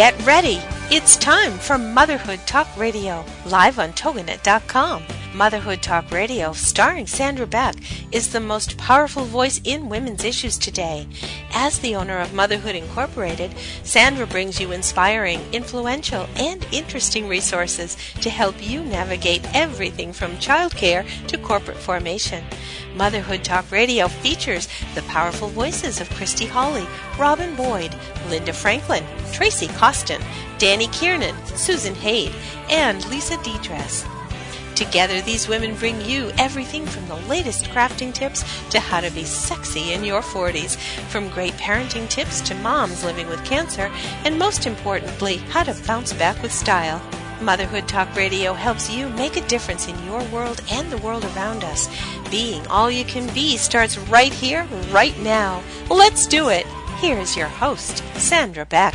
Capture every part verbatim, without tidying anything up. Get ready. It's time for Motherhood Talk Radio, live on Toganet dot com. Motherhood Talk Radio, starring Sandra Beck, is the most powerful voice in women's issues today. As the owner of Motherhood Incorporated, Sandra brings you inspiring, influential, and interesting resources to help you navigate everything from childcare to corporate formation. Motherhood Talk Radio features the powerful voices of Christy Holly, Robin Boyd, Linda Franklin, Tracy Coston, Danny Kiernan, Susan Haidt, and Lisa Dietrich. Together, these women bring you everything from the latest crafting tips to how to be sexy in your forties, from great parenting tips to moms living with cancer, and most importantly, how to bounce back with style. Motherhood Talk Radio helps you make a difference in your world and the world around us. Being all you can be starts right here, right now. Let's do it. Here's your host, Sandra Beck.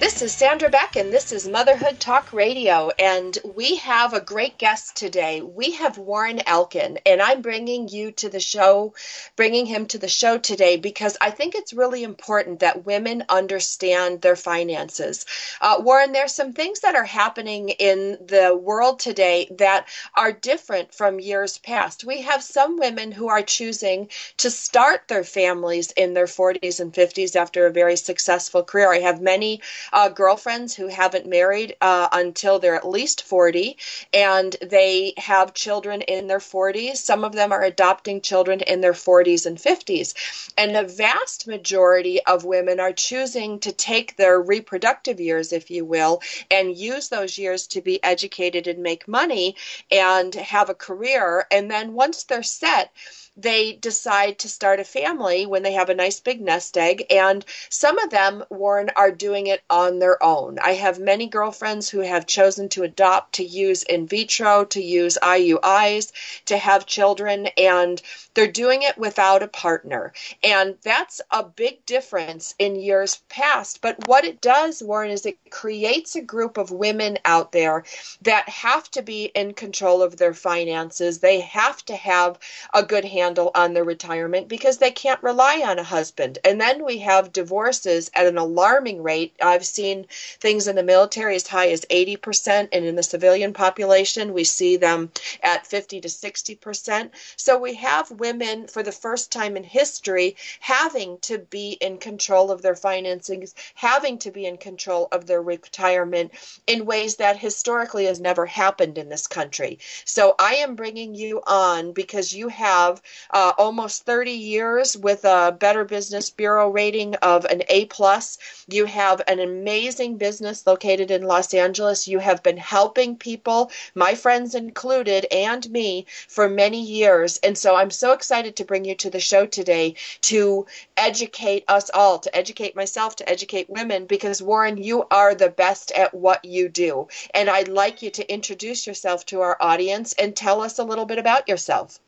This is Sandra Beck, and this is Motherhood Talk Radio, and we have a great guest today. We have Warren Elkin, and I'm bringing you to the show, bringing him to the show today because I think it's really important that women understand their finances. Uh, Warren, there's some things that are happening in the world today that are different from years past. We have some women who are choosing to start their families in their forties and fifties after a very successful career. I have many Uh, girlfriends who haven't married uh, until they're at least forty, and they have children in their forties. Some of them are adopting children in their forties and fifties. And the vast majority of women are choosing to take their reproductive years, if you will, and use those years to be educated and make money and have a career. And then once they're set, they decide to start a family when they have a nice big nest egg. And some of them, Warren, are doing it on their own. I have many girlfriends who have chosen to adopt, to use in vitro, to use I U Is, to have children, and they're doing it without a partner. And that's a big difference in years past. But what it does, Warren, is it creates a group of women out there that have to be in control of their finances. They have to have a good handle on their retirement because they can't rely on a husband. And then we have divorces at an alarming rate. I've seen things in the military as high as eighty percent, and in the civilian population, we see them at fifty to sixty percent. So we have women for the first time in history having to be in control of their finances, having to be in control of their retirement in ways that historically has never happened in this country. So I am bringing you on because you have Uh, almost thirty years with a Better Business Bureau rating of an A plus. You have an amazing business located in Los Angeles. You have been helping people, my friends included, and me, for many years. And so I'm so excited to bring you to the show today to educate us all, to educate myself, to educate women, because, Warren, you are the best at what you do. And I'd like you to introduce yourself to our audience and tell us a little bit about yourself.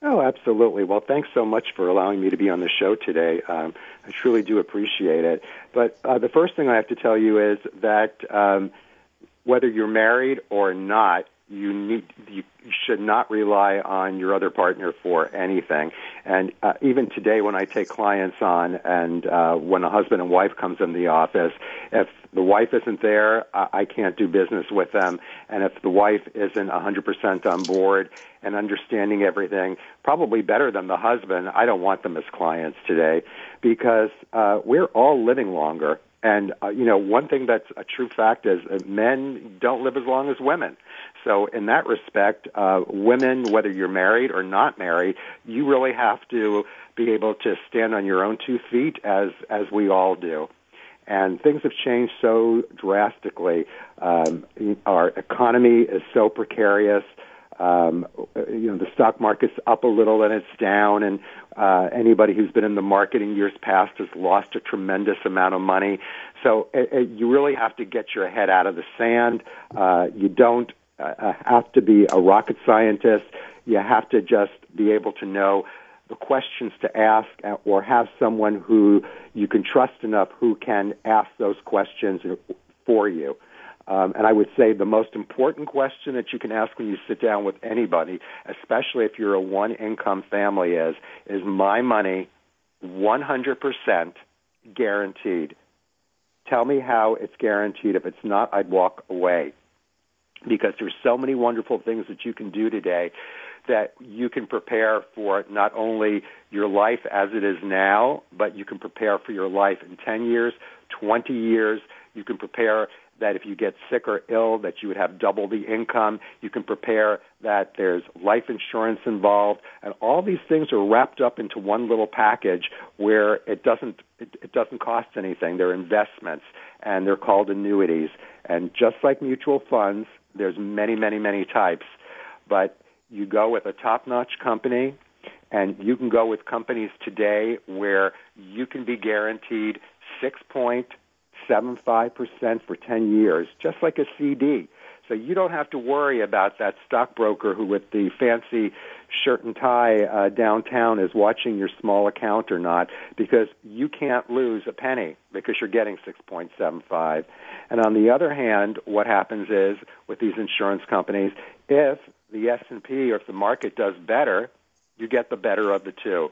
Oh, absolutely. Well, thanks so much for allowing me to be on the show today. Um, I truly do appreciate it. But uh, the first thing I have to tell you is that um, whether you're married or not, you need you should not rely on your other partner for anything. And uh, even today, when I take clients on, and uh, when a husband and wife comes in the office, if the wife isn't there, uh, I can't do business with them. And if the wife isn't one hundred percent on board and understanding everything, probably better than the husband, I don't want them as clients today, because uh, we're all living longer. And, uh, you know, one thing that's a true fact is uh, men don't live as long as women. So in that respect, uh, women, whether you're married or not married, you really have to be able to stand on your own two feet as, as we all do. And things have changed so drastically. Um, our economy is so precarious. Um, you know, the stock market's up a little and it's down, and uh, anybody who's been in the market in years past has lost a tremendous amount of money. So it, it, you really have to get your head out of the sand. Uh, you don't uh, have to be a rocket scientist. You have to just be able to know the questions to ask, or have someone who you can trust enough who can ask those questions for you. Um, and I would say the most important question that you can ask when you sit down with anybody, especially if you're a one-income family, is, is my money one hundred percent guaranteed? Tell me how it's guaranteed. If it's not, I'd walk away, because there's so many wonderful things that you can do today that you can prepare for not only your life as it is now, but you can prepare for your life in ten years, twenty years. You can prepare that if you get sick or ill, that you would have double the income. You can prepare that there's life insurance involved. And all these things are wrapped up into one little package where it doesn't it, it doesn't cost anything. They're investments, and they're called annuities. And just like mutual funds, there's many, many, many types. But you go with a top-notch company, and you can go with companies today where you can be guaranteed six point seven five percent for ten years, just like a C D. So you don't have to worry about that stockbroker who with the fancy shirt and tie uh, downtown is watching your small account or not, because you can't lose a penny because you're getting six point seven five. And on the other hand, what happens is with these insurance companies, if the S and P or if the market does better, you get the better of the two.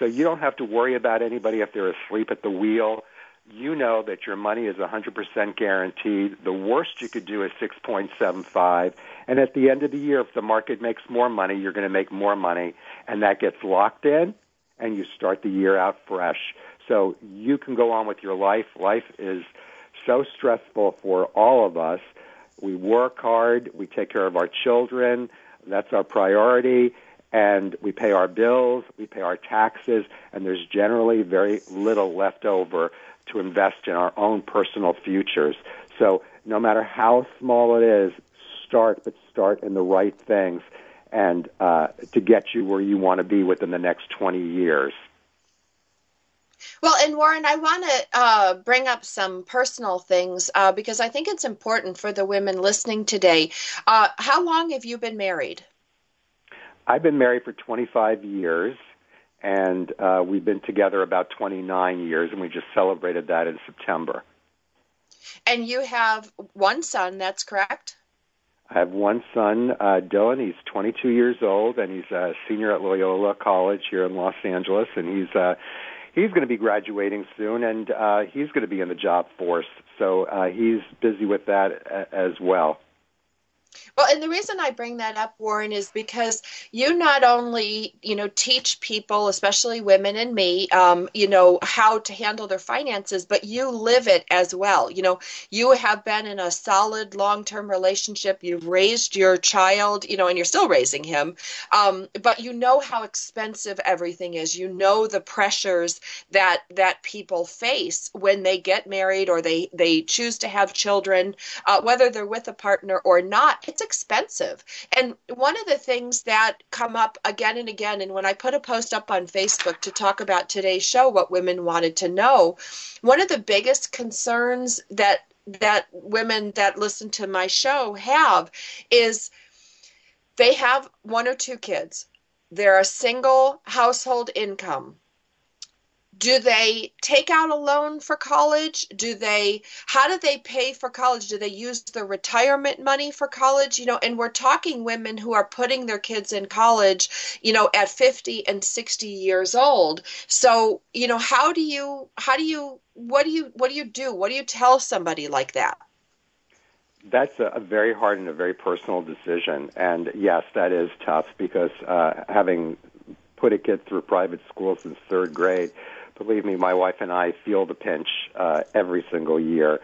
So you don't have to worry about anybody if they're asleep at the wheel. You know that your money is one hundred percent guaranteed. The worst you could do is six point seven five. And at the end of the year, if the market makes more money, you're going to make more money. And that gets locked in, and you start the year out fresh. So you can go on with your life. Life is so stressful for all of us. We work hard. We take care of our children. That's our priority. And we pay our bills. We pay our taxes. And there's generally very little left over to invest in our own personal futures. So no matter how small it is, start, but start in the right things and uh, to get you where you want to be within the next twenty years. Well, and Warren, I want to uh, bring up some personal things uh, because I think it's important for the women listening today. Uh, how long have you been married? I've been married for twenty-five years. And uh, we've been together about twenty-nine years, and we just celebrated that in September. And you have one son, that's correct? I have one son, uh, Dylan. He's twenty-two years old, and he's a senior at Loyola College here in Los Angeles. And he's uh, he's going to be graduating soon, and uh, he's going to be in the job force. So uh, he's busy with that a- as well. Well, and the reason I bring that up, Warren, is because you not only, you know, teach people, especially women and me, um, you know, how to handle their finances, but you live it as well. You know, you have been in a solid long-term relationship. You've raised your child, you know, and you're still raising him. Um, but you know how expensive everything is. You know the pressures that that people face when they get married or they, they choose to have children, uh, whether they're with a partner or not. It's expensive. And one of the things that come up again and again, and when I put a post up on Facebook to talk about today's show, what women wanted to know, one of the biggest concerns that that women that listen to my show have is they have one or two kids. They're a single household income. Do they take out a loan for college? Do they, how do they pay for college? Do they use their retirement money for college? You know, and we're talking women who are putting their kids in college, you know, at fifty and sixty years old. So, you know, how do you, how do you, what do you, what do you do? What do you tell somebody like that? That's a very hard and a very personal decision. And yes, that is tough because uh, having put a kid through private school since third grade, believe me, my wife and I feel the pinch uh, every single year.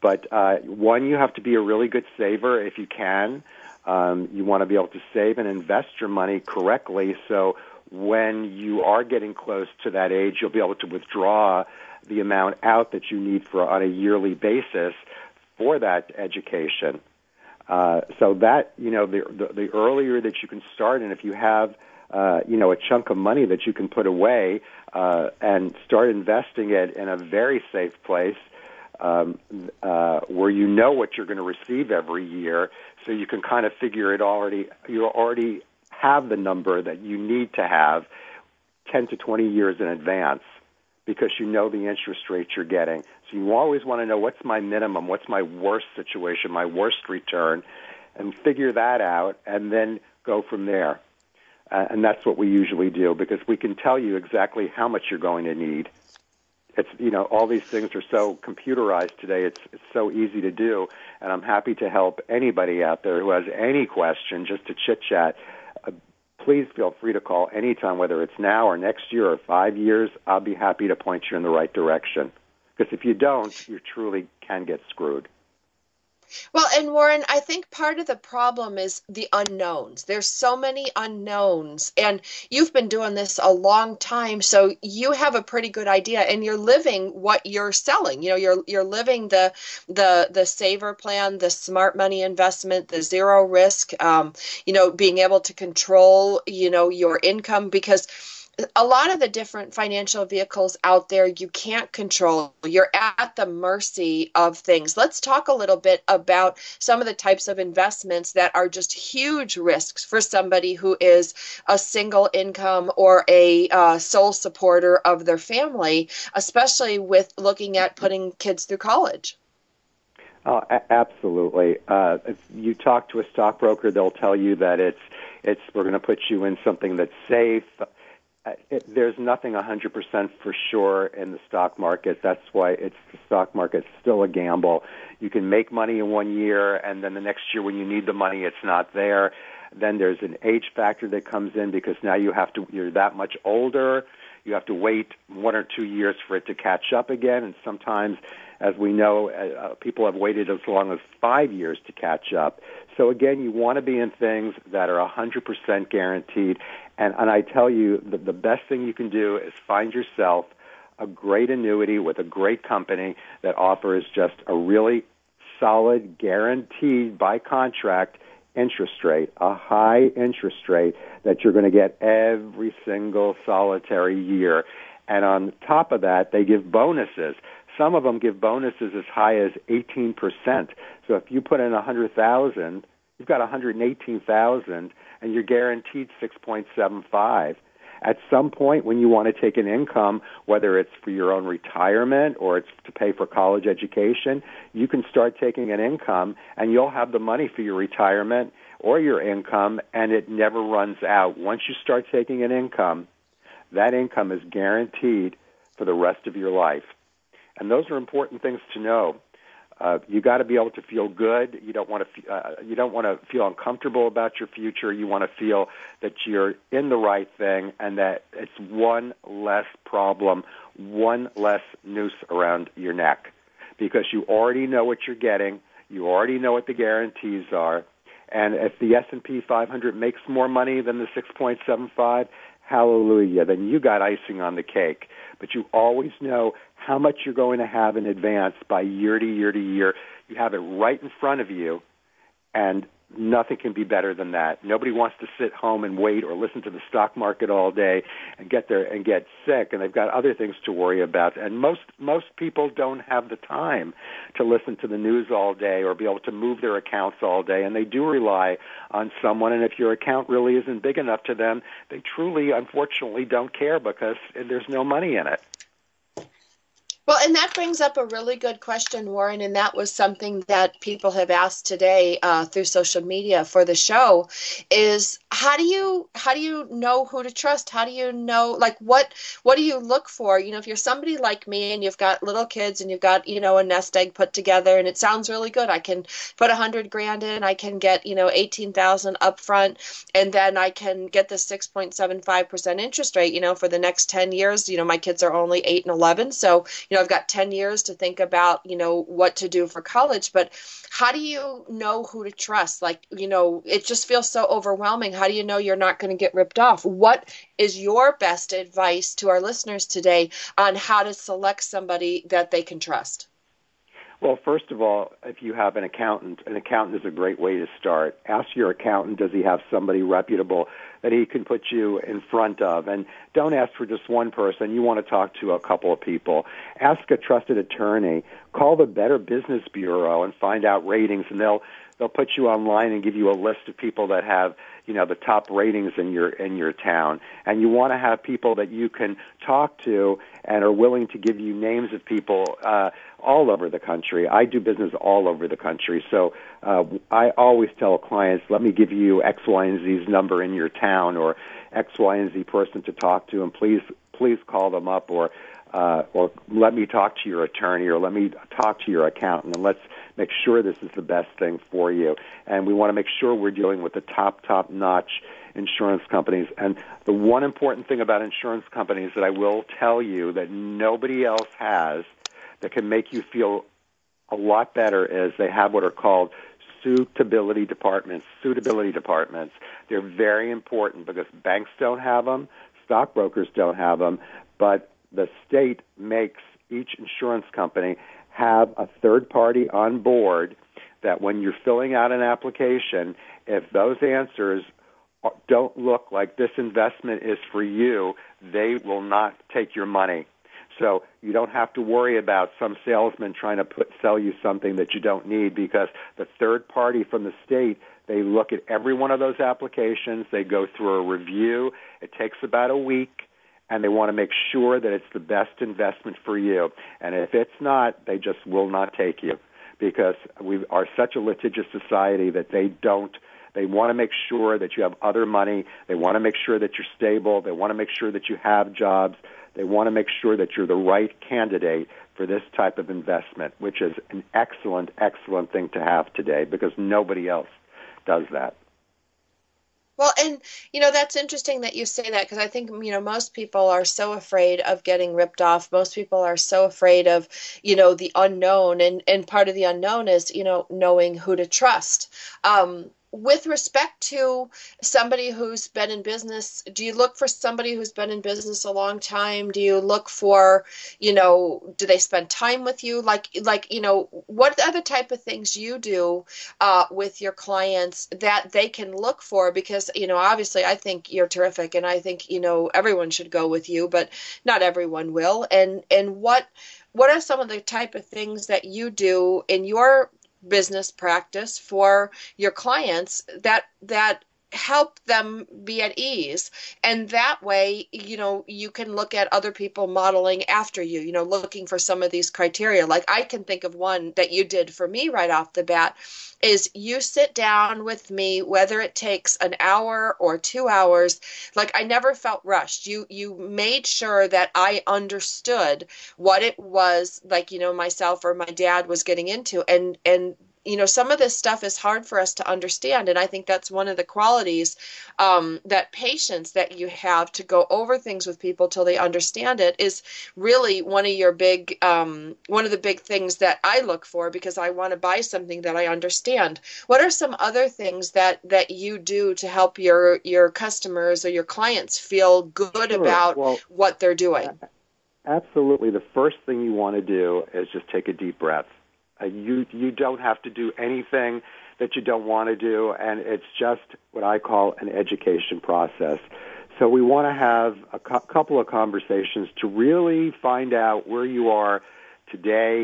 But uh, one, you have to be a really good saver if you can. Um, you want to be able to save and invest your money correctly, so when you are getting close to that age, you'll be able to withdraw the amount out that you need for on a yearly basis for that education. Uh, so that, you know, the, the, the earlier that you can start, and if you have Uh, you know, a chunk of money that you can put away uh, and start investing it in a very safe place um, uh, where you know what you're going to receive every year, so you can kind of figure it already. You already have the number that you need to have ten to twenty years in advance because you know the interest rate you're getting. So you always want to know what's my minimum, what's my worst situation, my worst return, and figure that out and then go from there. Uh, and that's what we usually do, because we can tell you exactly how much you're going to need It's, you know, all these things are so computerized today. It's, it's so easy to do. And I'm happy to help anybody out there who has any question, just to chit-chat. Uh, please feel free to call anytime, whether it's now or next year or five years. I'll be happy to point you in the right direction. Because if you don't, you truly can get screwed. Well, and Warren, I think part of the problem is the unknowns. There's so many unknowns, and you've been doing this a long time, so you have a pretty good idea, and you're living what you're selling. You know, you're you're living the the the saver plan, the smart money investment, the zero risk. Um, you know, being able to control, you know, your income, because a lot of the different financial vehicles out there, you can't control. You're at the mercy of things. Let's talk a little bit about some of the types of investments that are just huge risks for somebody who is a single income or a uh, sole supporter of their family, especially with looking at putting kids through college. Oh, a- absolutely. Uh, if you talk to a stockbroker, they'll tell you that it's it's we're going to put you in something that's safe. Uh, it, there's nothing one hundred percent for sure in the stock market. That's why it's the stock market's still a gamble. You can make money in one year, and then the next year when you need the money, it's not there. Then there's an age factor that comes in, because now you have to, you're that much older. You have to wait one or two years for it to catch up again. And sometimes, as we know, uh, people have waited as long as five years to catch up. So again, you want to be in things that are one hundred percent guaranteed. And, and I tell you, the, the best thing you can do is find yourself a great annuity with a great company that offers just a really solid, guaranteed by contract interest rate, a high interest rate that you're going to get every single solitary year. And on top of that, they give bonuses. Some of them give bonuses as high as eighteen percent. So if you put in one hundred thousand dollars, you've got one hundred eighteen thousand dollars, and you're guaranteed six point seven five. At some point when you want to take an income, whether it's for your own retirement or it's to pay for college education, you can start taking an income, and you'll have the money for your retirement or your income, and it never runs out. Once you start taking an income, that income is guaranteed for the rest of your life. And those are important things to know. Uh, you got to be able to feel good. You don't want to. Uh, you don't want to feel uncomfortable about your future. You want to feel that you're in the right thing, and that it's one less problem, one less noose around your neck, because you already know what you're getting. You already know what the guarantees are. And if the S and P five hundred makes more money than the six point seven five, hallelujah! Then you got icing on the cake. But you always know how much you're going to have in advance by year to year to year. You have it right in front of you, and nothing can be better than that. Nobody wants to sit home and wait or listen to the stock market all day and get there and get sick, and they've got other things to worry about. And most most people don't have the time to listen to the news all day or be able to move their accounts all day, and they do rely on someone. And if your account really isn't big enough to them, they truly, unfortunately, don't care, because there's no money in it. Well, and that brings up a really good question, Warren, and that was something that people have asked today uh, through social media for the show, is how do you how do you know who to trust? How do you know, like, what what do you look for? You know, if you're somebody like me and you've got little kids and you've got, you know, a nest egg put together, and it sounds really good. I can put a hundred grand in, I can get, you know, eighteen thousand up front, and then I can get the six point seven five percent interest rate, you know, for the next ten years. You know, my kids are only eight and eleven, so, you You know, I've got ten years to think about, you know, what to do for college. But how do you know who to trust? Like, you know, it just feels so overwhelming. How do you know you're not going to get ripped off? What is your best advice to our listeners today on how to select somebody that they can trust? Well, first of all, if you have an accountant, an accountant is a great way to start. Ask your accountant, does he have somebody reputable that he can put you in front of? And don't ask for just one person. You want to talk to a couple of people. Ask a trusted attorney. Call the Better Business Bureau and find out ratings, and they'll they'll put you online and give you a list of people that have, you know, the top ratings in your in your town. And you want to have people that you can talk to and are willing to give you names of people uh, all over the country. I do business all over the country, so uh, I always tell clients, let me give you X, Y, and Z's number in your town, or X, Y, and Z person to talk to, and please, please call them up, or uh, or let me talk to your attorney, or let me talk to your accountant, and let's make sure this is the best thing for you. And we want to make sure we're dealing with the top, top-notch insurance companies. And the one important thing about insurance companies that I will tell you that nobody else has that can make you feel a lot better is they have what are called suitability departments. Suitability departments. They're very important because banks don't have them, stockbrokers don't have them, but the state makes each insurance company have a third party on board that when you're filling out an application, if those answers don't look like this investment is for you, they will not take your money. So you don't have to worry about some salesman trying to put, sell you something that you don't need, because the third party from the state, they look at every one of those applications. They go through a review. It takes about a week, and they want to make sure that it's the best investment for you. And if it's not, they just will not take you, because we are such a litigious society that they don't. They want to make sure that you have other money. They want to make sure that you're stable. They want to make sure that you have jobs. They want to make sure that you're the right candidate for this type of investment, which is an excellent, excellent thing to have today, because nobody else does that. Well, and, you know, that's interesting that you say that, because I think, you know, most people are so afraid of getting ripped off. Most people are so afraid of, you know, the unknown. And, and part of the unknown is, you know, knowing who to trust. Um With respect to somebody who's been in business, do you look for somebody who's been in business a long time? Do you look for, you know, do they spend time with you? Like, like you know, what other type of things you do uh, with your clients that they can look for? Because, you know, obviously I think you're terrific, and I think, you know, everyone should go with you, but not everyone will. And and what what are some of the type of things that you do in your business practice for your clients that that help them be at ease? And that way, you know, you can look at other people modeling after you, you know, looking for some of these criteria. Like, I can think of one that you did for me right off the bat is you sit down with me, whether it takes an hour or two hours. Like, I never felt rushed. You you made sure that I understood what it was, like, you know, myself or my dad was getting into. And and you know, some of this stuff is hard for us to understand, and I think that's one of the qualities, um, that patience that you have to go over things with people till they understand it is really one of your big, um, one of the big things that I look for, because I want to buy something that I understand. What are some other things that, that you do to help your, your customers or your clients feel good sure. about well, what they're doing? Absolutely. The first thing you want to do is just take a deep breath. Uh, you you don't have to do anything that you don't want to do, and it's just what I call an education process. So we want to have a co- couple of conversations to really find out where you are today,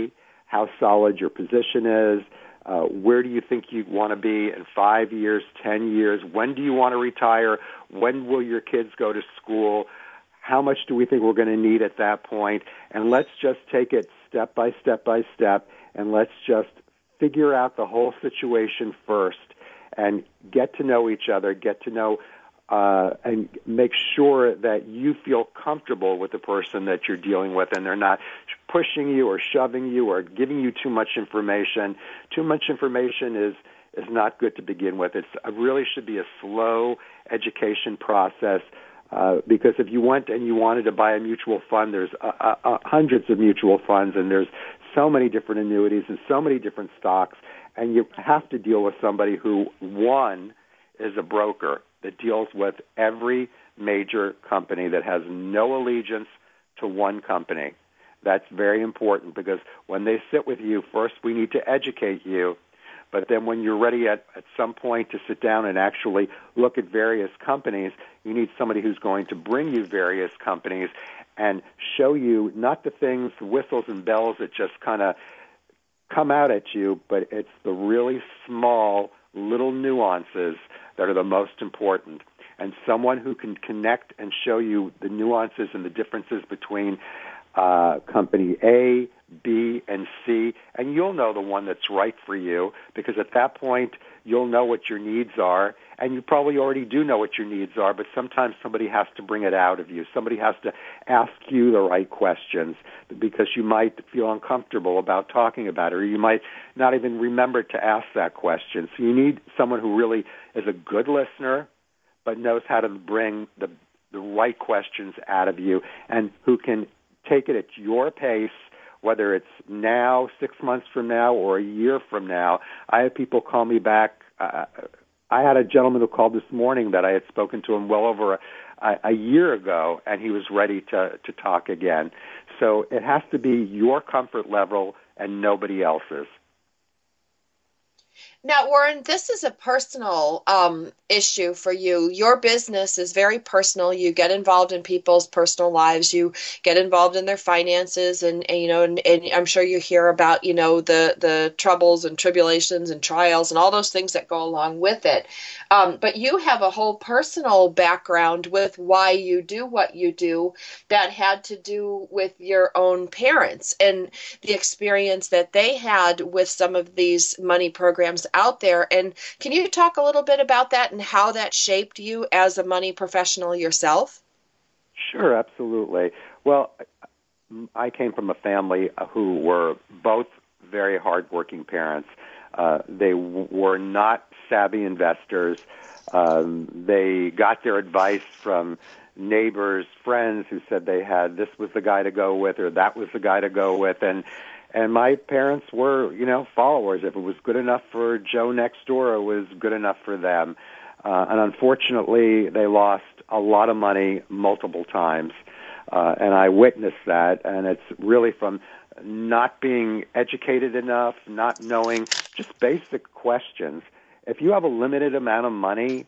how solid your position is, uh, where do you think you want to be in five years, ten years, when do you want to retire, when will your kids go to school, how much do we think we're going to need at that point, and let's just take it step by step by step. And let's just figure out the whole situation first and get to know each other, get to know uh, and make sure that you feel comfortable with the person that you're dealing with, and they're not pushing you or shoving you or giving you too much information. Too much information is, is not good to begin with. It's, it really should be a slow education process. Uh, because if you went and you wanted to buy a mutual fund, there's uh, uh, hundreds of mutual funds, and there's so many different annuities and so many different stocks, and you have to deal with somebody who, one, is a broker that deals with every major company that has no allegiance to one company. That's very important, because when they sit with you, first we need to educate you, but then when you're ready at, at some point to sit down and actually look at various companies, you need somebody who's going to bring you various companies and show you not the things, the whistles and bells that just kind of come out at you, but it's the really small little nuances that are the most important. And someone who can connect and show you the nuances and the differences between uh, company A, B, and C, and you'll know the one that's right for you, because at that point you'll know what your needs are, and you probably already do know what your needs are, but sometimes somebody has to bring it out of you. Somebody has to ask you the right questions, because you might feel uncomfortable about talking about it, or you might not even remember to ask that question. So you need someone who really is a good listener, but knows how to bring the the right questions out of you, and who can take it at your pace, whether it's now, six months from now, or a year from now. I have people call me back. Uh, I had a gentleman who called this morning that I had spoken to him well over a, a year ago, and he was ready to, to talk again. So it has to be your comfort level and nobody else's. Now, Warren, this is a personal um, issue for you. Your business is very personal. You get involved in people's personal lives. You get involved in their finances, and, and you know, and, and I'm sure you hear about, you know, the the troubles and tribulations and trials and all those things that go along with it. Um, but you have a whole personal background with why you do what you do that had to do with your own parents and the experience that they had with some of these money programs out there. And can you talk a little bit about that and how that shaped you as a money professional yourself? Sure, absolutely. Well, I came from a family who were both very hardworking parents. Uh, they w- were not savvy investors. Um, they got their advice from neighbors, friends who said they had, this was the guy to go with, or that was the guy to go with. And And my parents were, you know, followers. If it was good enough for Joe next door, it was good enough for them. Uh, and unfortunately, they lost a lot of money multiple times. Uh, and I witnessed that. And it's really from not being educated enough, not knowing just basic questions. If you have a limited amount of money,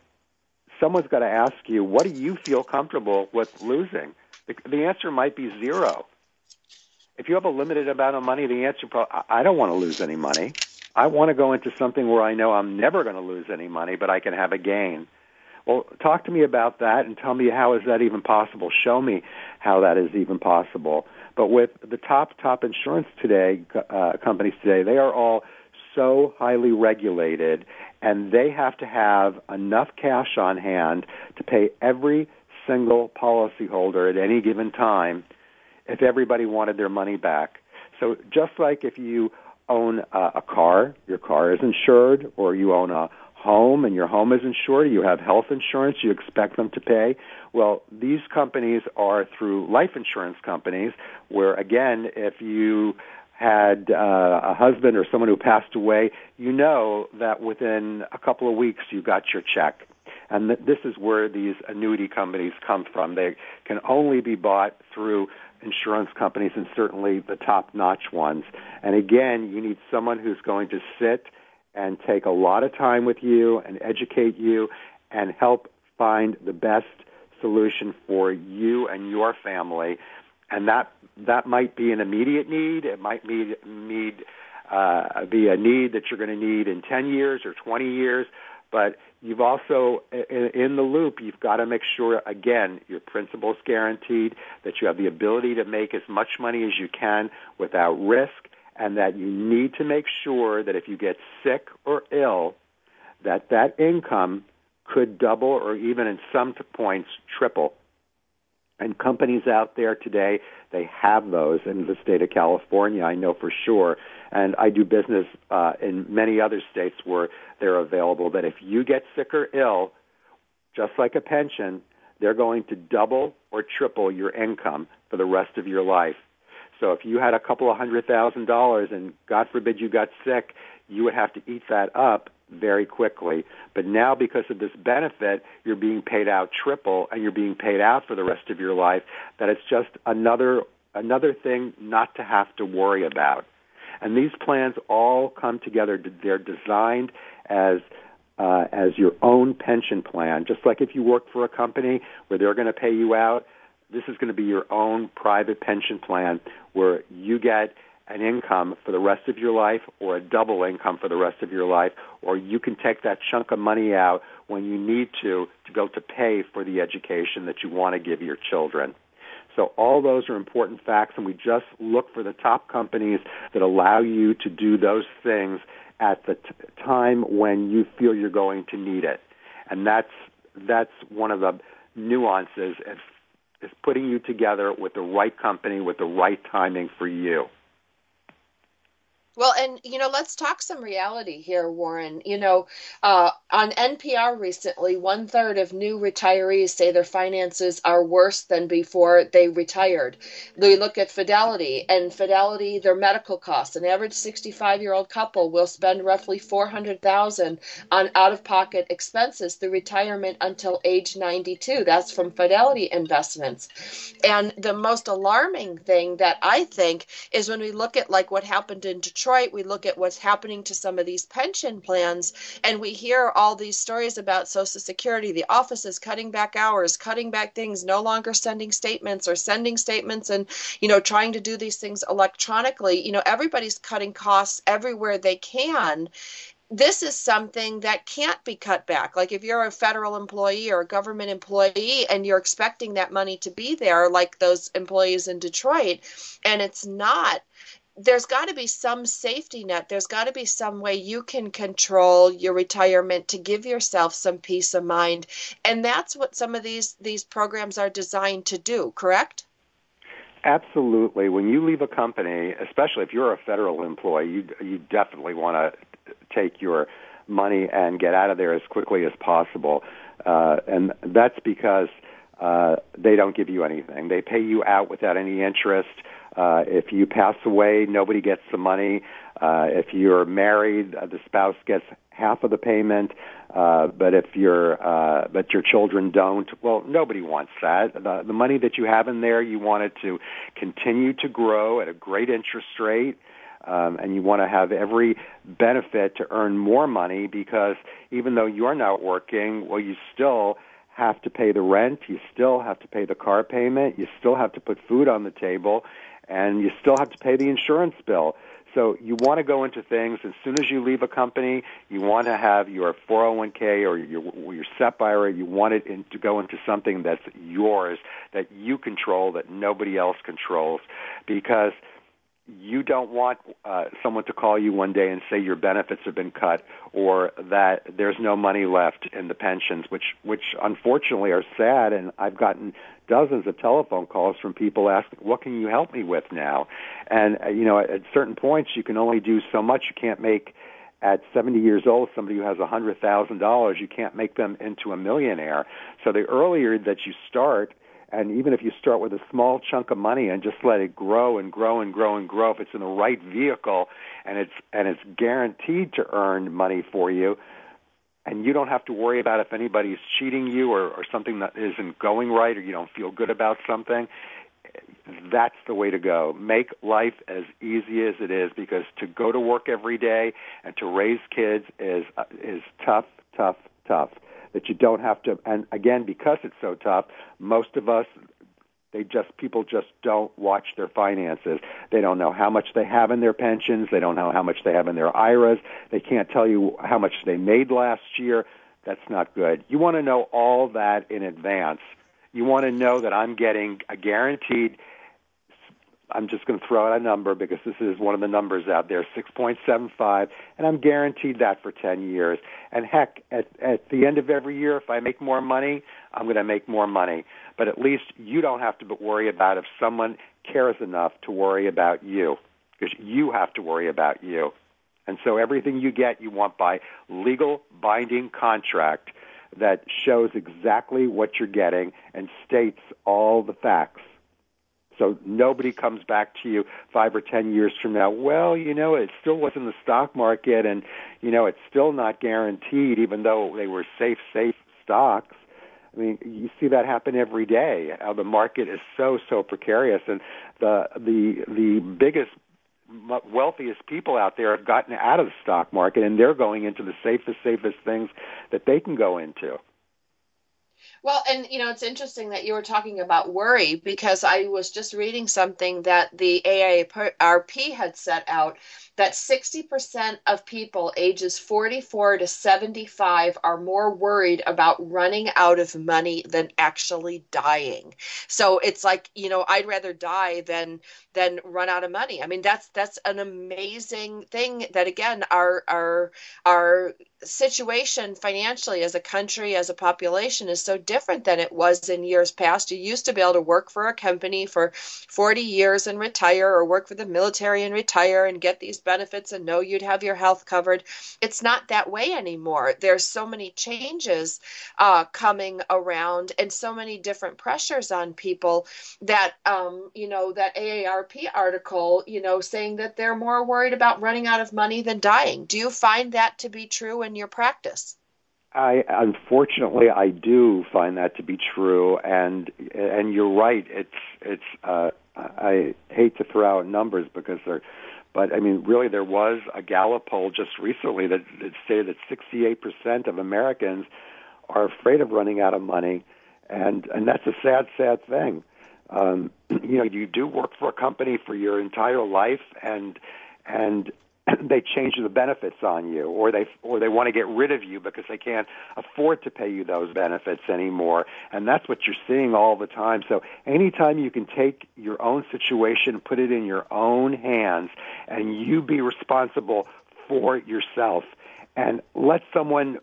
someone's got to ask you, what do you feel comfortable with losing? The, the answer might be zero. If you have a limited amount of money, the answer probably, I don't want to lose any money. I want to go into something where I know I'm never going to lose any money, but I can have a gain. Well, talk to me about that and tell me how is that even possible. Show me how that is even possible. But with the top, top insurance today, uh, companies today, they are all so highly regulated, and they have to have enough cash on hand to pay every single policyholder at any given time if everybody wanted their money back. So just like if you own a, a car, your car is insured, or you own a home and your home is insured, you have health insurance, you expect them to pay. Well, these companies are through life insurance companies where, again, if you had uh, a husband or someone who passed away, you know that within a couple of weeks you got your check. And th- this is where these annuity companies come from. They can only be bought through insurance companies, and certainly the top-notch ones. And again, you need someone who's going to sit and take a lot of time with you and educate you and help find the best solution for you and your family. And that that might be an immediate need. It might be, need, uh, be a need that you're going to need in ten years or twenty years. But you've also, in the loop, you've got to make sure, again, your principal's guaranteed, that you have the ability to make as much money as you can without risk, and that you need to make sure that if you get sick or ill, that that income could double or even in some points triple. And companies out there today, they have those in the state of California, I know for sure. And I do business uh, in many other states where they're available, that if you get sick or ill, just like a pension, they're going to double or triple your income for the rest of your life. So if you had a couple of hundred thousand dollars and, God forbid, you got sick, you would have to eat that up very quickly. But now, because of this benefit, you're being paid out triple, and you're being paid out for the rest of your life, that it's just another another thing not to have to worry about. And these plans all come together. They're designed as uh, as your own pension plan. Just like if you work for a company where they're going to pay you out, this is going to be your own private pension plan where you get an income for the rest of your life, or a double income for the rest of your life, or you can take that chunk of money out when you need to to go to pay for the education that you want to give your children. So all those are important facts, and we just look for the top companies that allow you to do those things at the t- time when you feel you're going to need it. And that's that's one of the nuances is, is putting you together with the right company, with the right timing for you. Well, and, you know, let's talk some reality here, Warren. You know, uh, on N P R recently, one third of new retirees say their finances are worse than before they retired. We look at Fidelity, and Fidelity, their medical costs. An average sixty-five-year-old couple will spend roughly four hundred thousand dollars on out-of-pocket expenses through retirement until age ninety-two. That's from Fidelity Investments. And the most alarming thing that I think is when we look at, like, what happened in Detroit. Detroit, we look at what's happening to some of these pension plans, and we hear all these stories about Social Security, the offices cutting back hours, cutting back things, no longer sending statements or sending statements and, you know, trying to do these things electronically. You know, everybody's cutting costs everywhere they can. This is something that can't be cut back. Like if you're a federal employee or a government employee and you're expecting that money to be there, like those employees in Detroit, and it's not, there's got to be some safety net. There's got to be some way you can control your retirement to give yourself some peace of mind. And that's what some of these, these programs are designed to do, correct? Absolutely. When you leave a company, especially if you're a federal employee, you, you definitely want to take your money and get out of there as quickly as possible. Uh, and that's because uh, they don't give you anything. They pay you out without any interest. Uh, if you pass away, nobody gets the money. Uh, if you're married, uh, the spouse gets half of the payment. Uh, but if you're, uh, but your children don't, well, nobody wants that. The, the money that you have in there, you want it to continue to grow at a great interest rate. Um, and you want to have every benefit to earn more money because even though you're not working, well, you still have to pay the rent. You still have to pay the car payment. You still have to put food on the table. And you still have to pay the insurance bill. So you want to go into things as soon as you leave a company. You want to have your four oh one k or your, your S E P I R A. You want it in, to go into something that's yours, that you control, that nobody else controls, because you don't want uh, someone to call you one day and say your benefits have been cut or that there's no money left in the pensions, which, which unfortunately are sad. And I've gotten dozens of telephone calls from people asking, what can you help me with now? And, uh, you know, at, at certain points, you can only do so much. You can't make, at seventy years old, somebody who has one hundred thousand dollars, you can't make them into a millionaire. So the earlier that you start, and even if you start with a small chunk of money and just let it grow and grow and grow and grow, if it's in the right vehicle and it's and it's guaranteed to earn money for you, and you don't have to worry about if anybody's cheating you or, or something that isn't going right or you don't feel good about something, that's the way to go. Make life as easy as it is, because to go to work every day and to raise kids is uh, is tough, tough, tough. That you don't have to, and again, because it's so tough, most of us, they just, people just don't watch their finances. They don't know how much they have in their pensions. They don't know how much they have in their I R As. They can't tell you how much they made last year. That's not good. You want to know all that in advance. You want to know that I'm getting a guaranteed, I'm just going to throw out a number because this is one of the numbers out there, six point seven five, and I'm guaranteed that for ten years. And heck, at, at the end of every year, if I make more money, I'm going to make more money. But at least you don't have to worry about if someone cares enough to worry about you, because you have to worry about you. And so everything you get, you want by legal binding contract that shows exactly what you're getting and states all the facts. So nobody comes back to you five or ten years from now, well, you know, it still was in the stock market and, you know, it's still not guaranteed, even though they were safe, safe stocks. I mean, you see that happen every day. How the market is so, so precarious. And the the the biggest, wealthiest people out there have gotten out of the stock market, and they're going into the safest, safest things that they can go into. Well, and, you know, it's interesting that you were talking about worry, because I was just reading something that the A A R P had set out that sixty percent of people ages forty-four to seventy-five are more worried about running out of money than actually dying. So it's like, you know, I'd rather die than than run out of money. I mean, that's that's an amazing thing that, again, our our our situation financially as a country, as a population, is so different than it was in years past. You used to be able to work for a company for forty years and retire, or work for the military and retire and get these benefits and know you'd have your health covered. It's not that way anymore. There's so many changes uh, coming around and so many different pressures on people that, um, you know, that A A R P article, you know, saying that they're more worried about running out of money than dying. Do you find that to be true in your practice? I, unfortunately, I do find that to be true, and and you're right. It's it's. Uh, I hate to throw out numbers because they're, but I mean, really, there was a Gallup poll just recently that, that stated that sixty-eight percent of Americans are afraid of running out of money, and and that's a sad, sad thing. Um, you know, you do work for a company for your entire life, and and. they change the benefits on you, or they or they want to get rid of you because they can't afford to pay you those benefits anymore. And that's what you're seeing all the time. So anytime you can take your own situation, put it in your own hands, and you be responsible for yourself, and let someone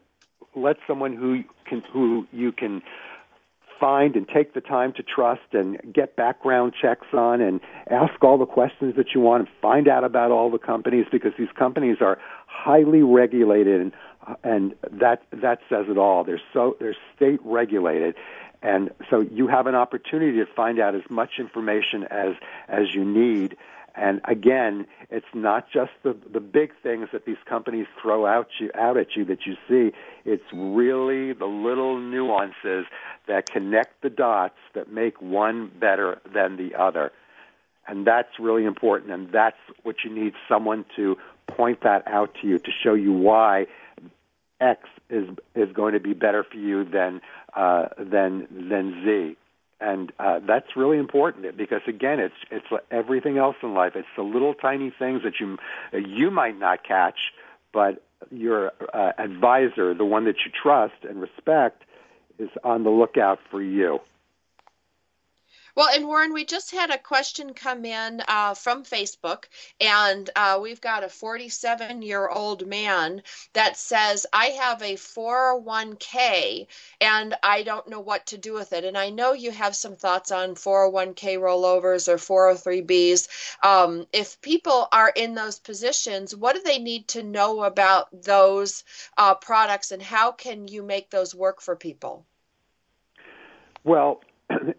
let someone who can who you can find and take the time to trust and get background checks on and ask all the questions that you want and find out about all the companies, because these companies are highly regulated, and, and that that says it all. They're so they're state regulated, and so you have an opportunity to find out as much information as as you need. And again, it's not just the, the big things that these companies throw out, you, out at you that you see. It's really the little nuances that connect the dots that make one better than the other. And that's really important, and that's what you need someone to point that out to you, to show you why X is is going to be better for you than uh, than than Z. And uh, that's really important, because again, it's it's everything else in life. It's the little tiny things that you you might not catch, but your uh, advisor, the one that you trust and respect, is on the lookout for you. Well, and Warren, we just had a question come in uh, from Facebook, and uh, we've got a forty-seven-year-old man that says, I have a four oh one k, and I don't know what to do with it. And I know you have some thoughts on four oh one k rollovers or four oh three b's. Um, if people are in those positions, what do they need to know about those uh, products, and how can you make those work for people? Well,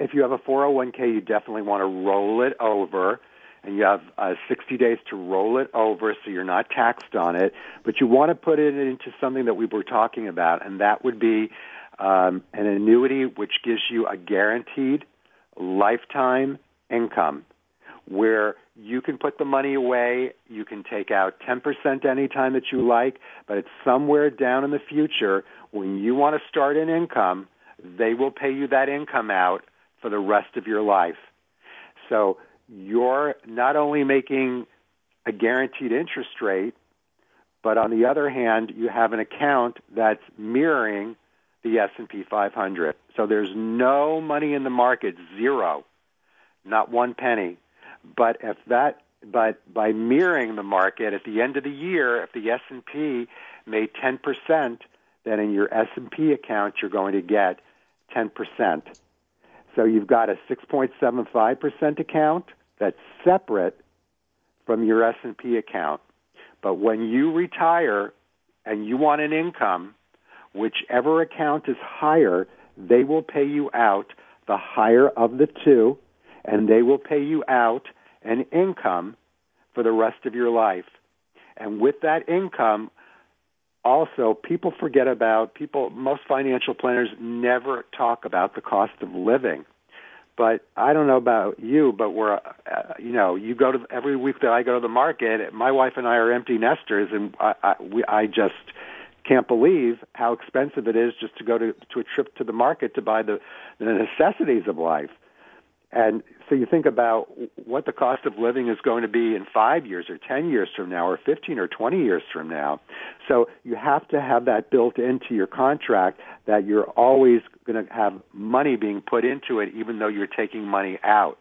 if you have a four oh one k, you definitely want to roll it over, and you have uh, sixty days to roll it over so you're not taxed on it, but you want to put it into something that we were talking about, and that would be um, an annuity which gives you a guaranteed lifetime income where you can put the money away, you can take out ten percent anytime that you like, but it's somewhere down in the future when you want to start an income, they will pay you that income out for the rest of your life. So you're not only making a guaranteed interest rate, but on the other hand, you have an account that's mirroring the S and P five hundred. So there's no money in the market, zero, not one penny. But if that, but by mirroring the market, at the end of the year, if the S and P made ten percent, then in your S and P account you're going to get ten percent. So you've got a six point seven five percent account that's separate from your S and P account. But when you retire and you want an income, whichever account is higher, they will pay you out the higher of the two, and they will pay you out an income for the rest of your life. And with that income, also, people forget about, people, most financial planners never talk about the cost of living. But I don't know about you, but we're, uh, you know, you go to, every week that I go to the market, my wife and I are empty nesters, and I, I, we, I just can't believe how expensive it is just to go to, to a trip to the market to buy the, the necessities of life. And so you think about what the cost of living is going to be in five years or ten years from now or fifteen or twenty years from now. So you have to have that built into your contract that you're always going to have money being put into it even though you're taking money out.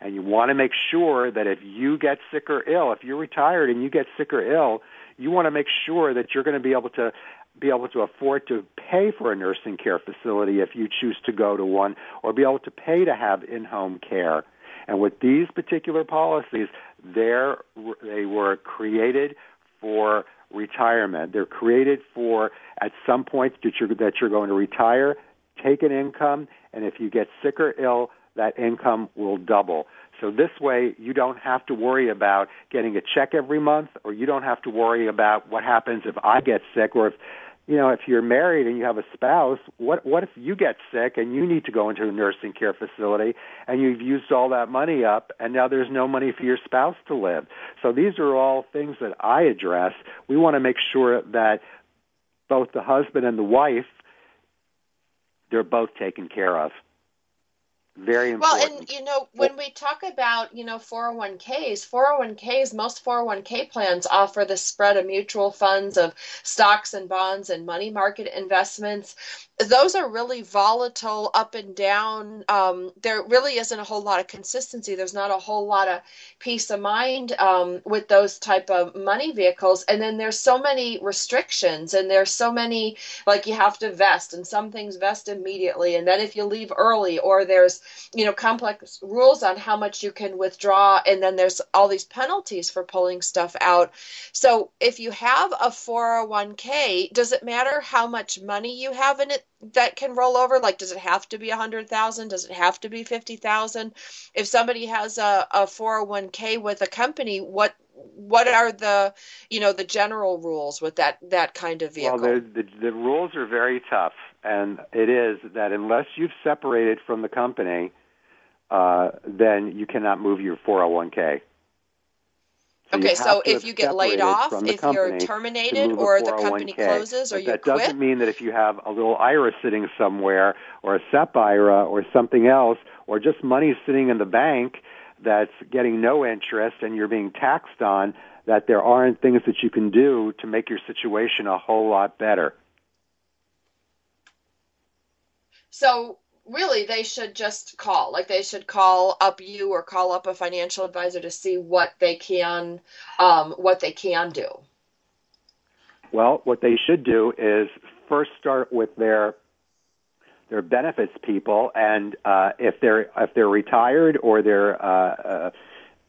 And you want to make sure that if you get sick or ill, if you're retired and you get sick or ill, you want to make sure that you're going to be able to be able to afford to pay for a nursing care facility if you choose to go to one, or be able to pay to have in-home care. And with these particular policies, they're, they were created for retirement. They're created for at some point that you're, that you're going to retire, take an income, and if you get sick or ill, that income will double. So this way, you don't have to worry about getting a check every month, or you don't have to worry about what happens if I get sick, or if, you know, if you're married and you have a spouse, what what if you get sick and you need to go into a nursing care facility and you've used all that money up and now there's no money for your spouse to live? So these are all things that I address. We want to make sure that both the husband and the wife, they're both taken care of. Very important. Well, and, you know, when we talk about, you know, four oh one k's, four oh one k's, most four oh one k plans offer the spread of mutual funds, of stocks and bonds and money market investments. Those are really volatile, up and down. Um, there really isn't a whole lot of consistency. There's not a whole lot of peace of mind um, with those type of money vehicles. And then there's so many restrictions, and there's so many, like, you have to vest, and some things vest immediately. And then if you leave early, or there's, you know, complex rules on how much you can withdraw, and then there's all these penalties for pulling stuff out. So if you have a four oh one k, does it matter how much money you have in it that can roll over? Like, does it have to be one hundred thousand dollars? Does it have to be fifty thousand dollars? If somebody has a, a four oh one k with a company, what what are the, you know, the general rules with that, that kind of vehicle? Well, the, the, the rules are very tough, and it is that unless you've separated from the company, uh, then you cannot move your four oh one k. So okay, so if you get laid off, if you're terminated, or the company closes, or you quit. That doesn't mean that if you have a little I R A sitting somewhere, or a SEP I R A, or something else, or just money sitting in the bank that's getting no interest and you're being taxed on, that there aren't things that you can do to make your situation a whole lot better. So really, they should just call. Like, they should call up you or call up a financial advisor to see what they can, um, what they can do. Well, what they should do is first start with their their benefits people, and uh, if they're if they're retired or they're uh, uh,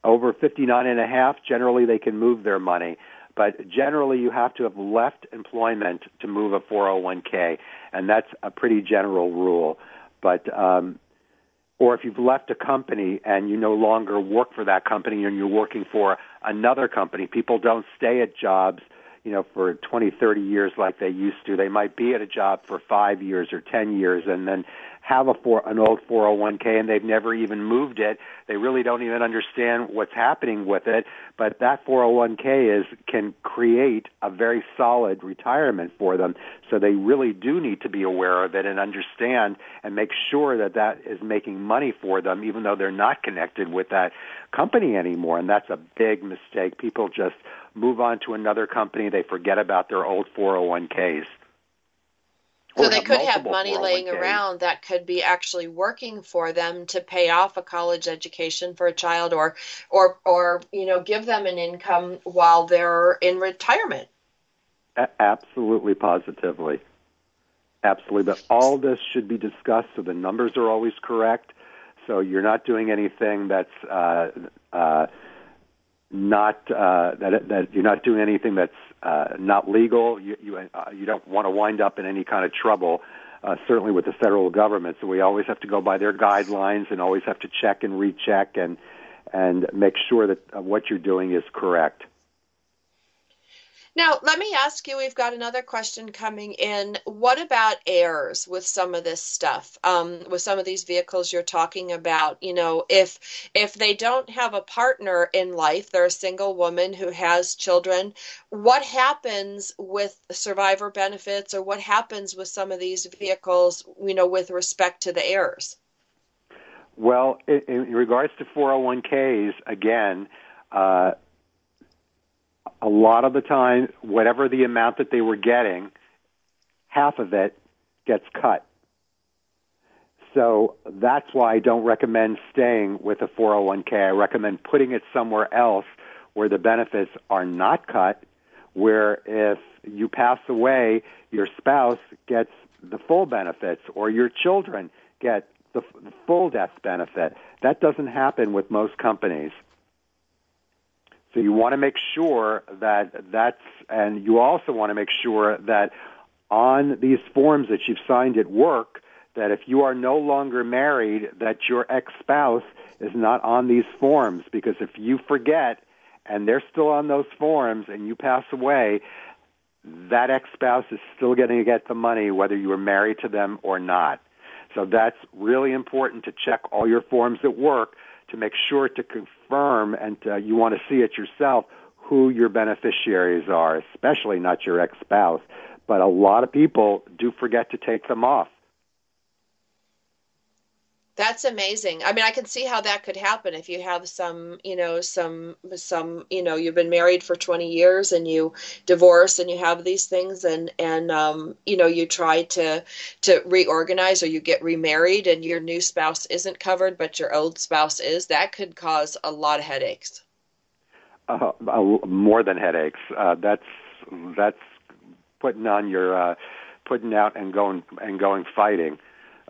over fifty-nine and a half, generally they can move their money. But generally, you have to have left employment to move a four oh one k, and that's a pretty general rule. But um, or if you've left a company and you no longer work for that company and you're working for another company, people don't stay at jobs, you know, for twenty, thirty years like they used to. They might be at a job for five years or ten years and then have a four, an old four oh one k, and they've never even moved it. They really don't even understand what's happening with it. But that four oh one k is can create a very solid retirement for them. So they really do need to be aware of it and understand and make sure that that is making money for them, even though they're not connected with that company anymore. And that's a big mistake. People just move on to another company. They forget about their old four oh one k's. So they could have money laying around that could be actually working for them to pay off a college education for a child, or, or, or, you know, give them an income while they're in retirement. Absolutely, positively. Absolutely. But all this should be discussed so the numbers are always correct. So you're not doing anything that's uh, uh, not uh, that that you're not doing anything that's uh, not legal. You you, uh, you don't want to wind up in any kind of trouble, uh, certainly with the federal government. So we always have to go by their guidelines and always have to check and recheck and and make sure that uh, what you're doing is correct. Now, let me ask you, we've got another question coming in. What about heirs with some of this stuff, um, with some of these vehicles you're talking about? You know, if if they don't have a partner in life, they're a single woman who has children, what happens with survivor benefits, or what happens with some of these vehicles, you know, with respect to the heirs? Well, in, in regards to four oh one k's, again, uh, a lot of the time, whatever the amount that they were getting, half of it gets cut. So that's why I don't recommend staying with a four oh one k. I recommend putting it somewhere else where the benefits are not cut, where if you pass away, your spouse gets the full benefits or your children get the full death benefit. That doesn't happen with most companies. So you want to make sure that that's, and you also want to make sure that on these forms that you've signed at work, that if you are no longer married, that your ex-spouse is not on these forms. Because if you forget and they're still on those forms and you pass away, that ex-spouse is still going to get the money whether you were married to them or not. So that's really important to check all your forms at work to make sure to confirm, and to, you want to see it yourself, who your beneficiaries are, especially not your ex-spouse. But a lot of people do forget to take them off. That's amazing. I mean, I can see how that could happen if you have some, you know, some, some, you know, you've been married for twenty years and you divorce and you have these things and, and, um, you know, you try to, to reorganize or you get remarried and your new spouse isn't covered, but your old spouse is. That could cause a lot of headaches. Uh, more than headaches. Uh, that's, that's putting on your, uh, putting out and going, and going fighting.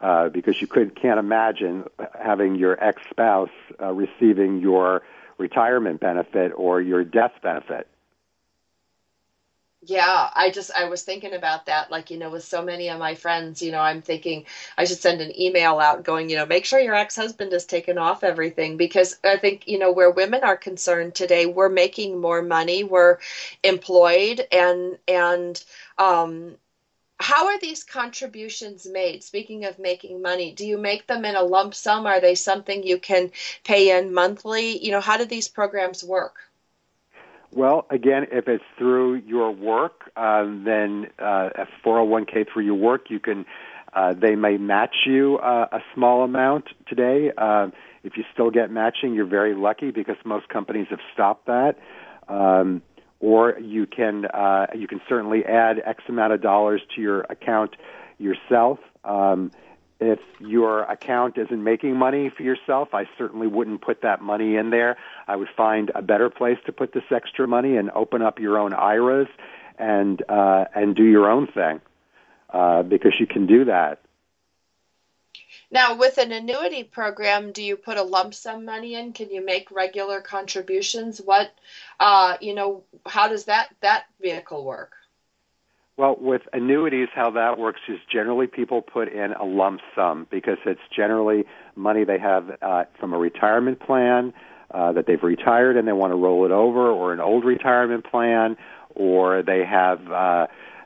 Uh, because you could, can't imagine having your ex-spouse uh, receiving your retirement benefit or your death benefit. Yeah, I just, I was thinking about that, like, you know, with so many of my friends, you know, I'm thinking I should send an email out going, you know, make sure your ex-husband has taken off everything, because I think, you know, where women are concerned today, we're making more money, we're employed, and, and, um, how are these contributions made? Speaking of making money, do you make them in a lump sum? Are they something you can pay in monthly? You know, how do these programs work? Well, again, if it's through your work, uh, then uh, a four oh one k through your work, you can. Uh, they may match you uh, a small amount today. Uh, if you still get matching, you're very lucky because most companies have stopped that. Um, Or you can uh, you can certainly add X amount of dollars to your account yourself. Um, if your account isn't making money for yourself, I certainly wouldn't put that money in there. I would find a better place to put this extra money and open up your own I R As and uh, and do your own thing uh, because you can do that. Now, with an annuity program, do you put a lump sum money in? Can you make regular contributions? What, uh, you know, how does that, that vehicle work? Well, with annuities, how that works is generally people put in a lump sum because it's generally money they have uh, from a retirement plan uh, that they've retired and they want to roll it over, or an old retirement plan, or they have uh,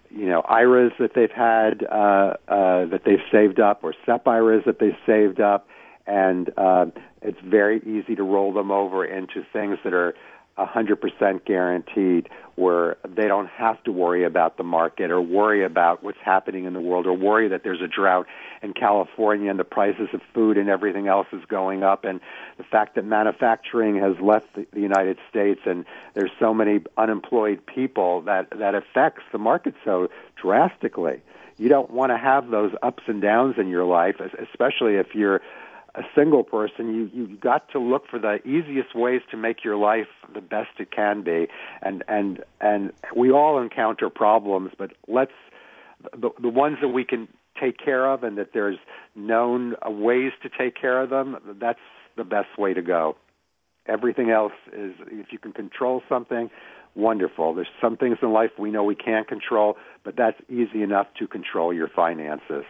you know, I R As that they've had, uh, uh, that they've saved up, or SEP I R As that they've saved up, and uh, it's very easy to roll them over into things that are one hundred percent guaranteed, where they don't have to worry about the market or worry about what's happening in the world or worry that there's a drought in California and the prices of food and everything else is going up, and the fact that manufacturing has left the United States and there's so many unemployed people that, that affects the market so drastically. You don't want to have those ups and downs in your life, especially if you're a single person. You, you've got to look for the easiest ways to make your life the best it can be. And, and, and we all encounter problems, but let's, the, the ones that we can take care of and that there's known ways to take care of them, that's the best way to go. Everything else is, if you can control something, wonderful. There's some things in life we know we can't control, but that's easy enough to control your finances.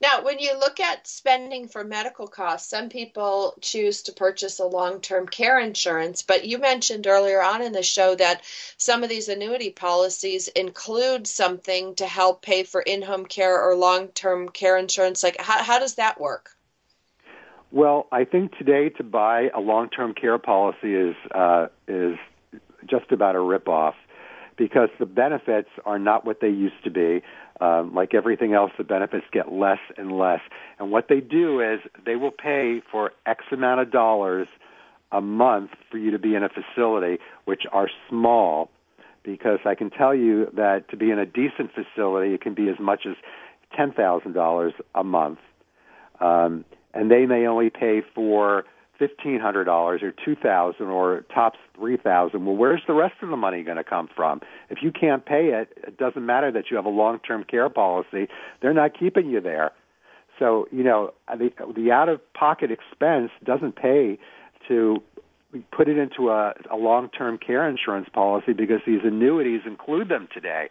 Now, when you look at spending for medical costs, some people choose to purchase a long-term care insurance, but you mentioned earlier on in the show that some of these annuity policies include something to help pay for in-home care or long-term care insurance. Like, how, how does that work? Well, I think today to buy a long-term care policy is uh, is just about a ripoff, because the benefits are not what they used to be. Um, like everything else, the benefits get less and less. And what they do is they will pay for X amount of dollars a month for you to be in a facility, which are small, because I can tell you that to be in a decent facility, it can be as much as ten thousand dollars a month. Um, and they may only pay for fifteen hundred dollars or two thousand dollars or tops three thousand dollars. Well, where's the rest of the money going to come from? If you can't pay it, it doesn't matter that you have a long-term care policy. They're not keeping you there. So, you know, the, the out-of-pocket expense doesn't pay to put it into a, a long-term care insurance policy, because these annuities include them today,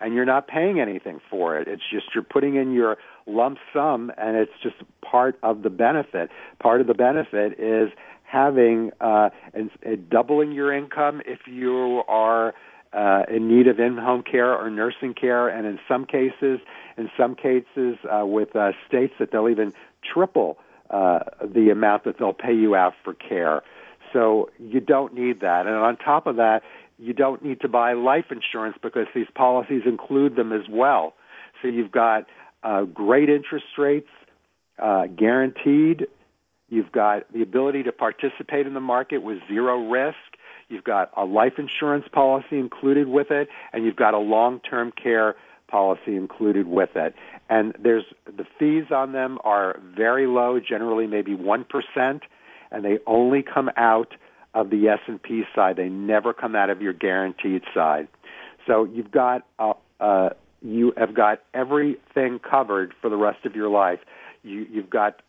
and you're not paying anything for it. It's just you're putting in your lump sum, and it's just part of the benefit. Part of the benefit is having uh, and, and doubling your income if you are uh, in need of in-home care or nursing care, and in some cases, in some cases uh, with uh, states that they'll even triple uh, the amount that they'll pay you out for care. So you don't need that. And on top of that, you don't need to buy life insurance because these policies include them as well. So you've got uh, great interest rates, uh, guaranteed. You've got the ability to participate in the market with zero risk. You've got a life insurance policy included with it, and you've got a long-term care policy included with it. And there's the fees on them are very low, generally maybe one percent. And they only come out of the S and P side. They never come out of your guaranteed side. So you've got uh, uh, you have got everything covered for the rest of your life. You, you've got